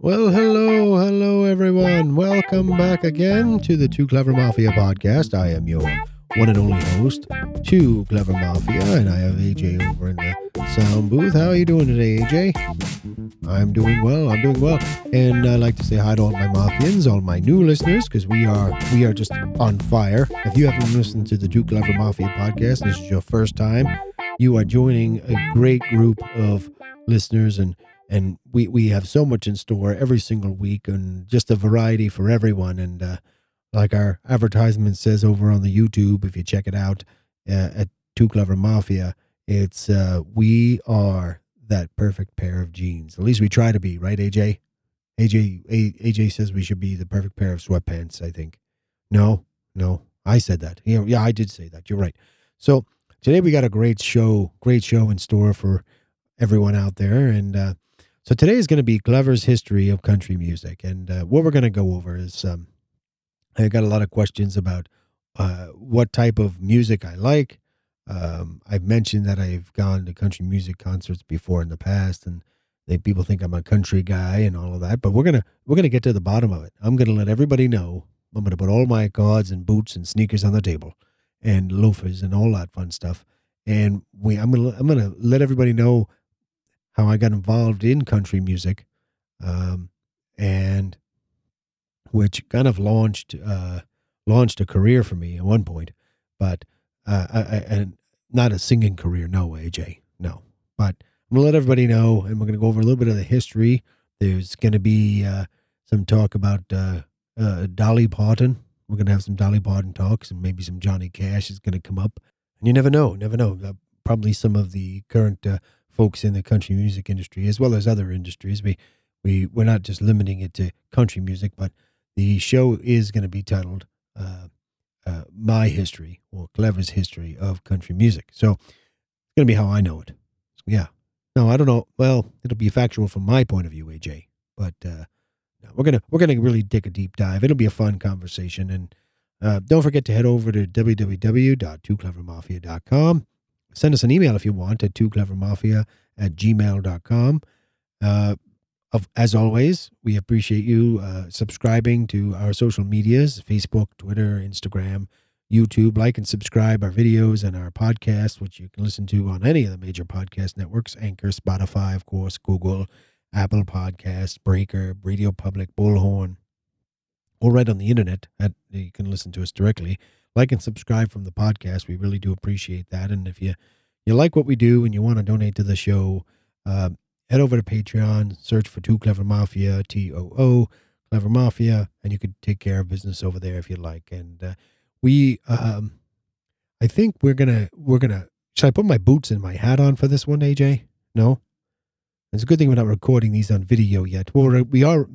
Well, hello, everyone. Welcome back again to the Too Clever Mafia Podcast. I am your one and only host, Too Clever Mafia, and I have AJ over in the sound booth. How are you doing today, AJ? I'm doing well. And I'd like to say hi to all my Mafians, all my new listeners, because we are just on fire. If you haven't listened to the Too Clever Mafia Podcast, and this is your first time, you are joining a great group of listeners, and we have so much in store every single week, and just a variety for everyone. And like our advertisement says over on the YouTube, if you check it out at Too Clever Mafia, it's we are that perfect pair of jeans. At least we try to be, right, AJ? AJ says we should be the perfect pair of sweatpants, I think. No, I said that. Yeah, I did say that. You're right. So today we got a great show in store for everyone out there. And so today is going to be Clever's history of country music. And what we're going to go over is, I got a lot of questions about what type of music I like. I've mentioned that I've gone to country music concerts before in the past, and people think I'm a country guy and all of that. But we're gonna get to the bottom of it. I'm gonna let everybody know. I'm gonna put all my cards and boots and sneakers on the table, and loafers and all that fun stuff. And I'm gonna let everybody know how I got involved in country music, and which kind of launched a career for me at one point, but and not a singing career, no, AJ, no. But I'm gonna let everybody know, and we're gonna go over a little bit of the history. There's gonna be some talk about Dolly Parton. We're gonna have some Dolly Parton talks, and maybe some Johnny Cash is gonna come up. And you never know. Probably some of the current folks in the country music industry, as well as other industries. We're not just limiting it to country music, but the show is going to be titled My History, or Clever's History of Country Music. So it's going to be how I know it. Yeah. No, I don't know. Well, it'll be factual from my point of view, AJ. But we're gonna really dig a deep dive. It'll be a fun conversation. And don't forget to head over to www.twoclevermafia.com. Send us an email if you want at twoclevermafia@gmail.com. As always, we appreciate you subscribing to our social medias, Facebook, Twitter, Instagram, YouTube. Like and subscribe our videos and our podcasts, which you can listen to on any of the major podcast networks, Anchor, Spotify, of course, Google, Apple Podcasts, Breaker, Radio Public, Bullhorn, or right on the internet. You can listen to us directly. Like and subscribe from the podcast. We really do appreciate that. And if you like what we do and you want to donate to the show, head over to Patreon, search for Too Clever Mafia, TOO, Clever Mafia, and you could take care of business over there if you like. And I think we're gonna. Should I put my boots and my hat on for this one, AJ? No. It's a good thing we're not recording these on video yet. Well, we are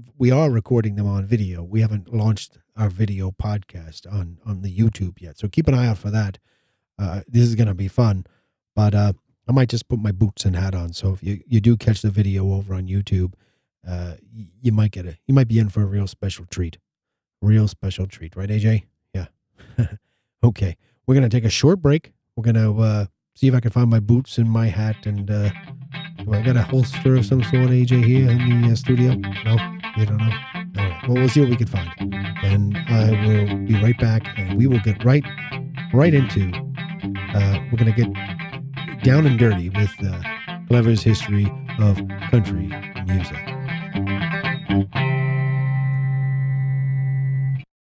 recording them on video. We haven't launched our video podcast on the YouTube yet, so keep an eye out for that. This is going to be fun, but I might just put my boots and hat on. So if you do catch the video over on YouTube, you might be in for a real special treat, right, AJ? Yeah. Okay, we're going to take a short break. We're going to see if I can find my boots and my hat, and I got a holster of some sort, AJ, here in the studio? No? You don't know? All right. Well, we'll see what we can find. And I will be right back, and we will get right into, we're going to get down and dirty with Clever's history of country music.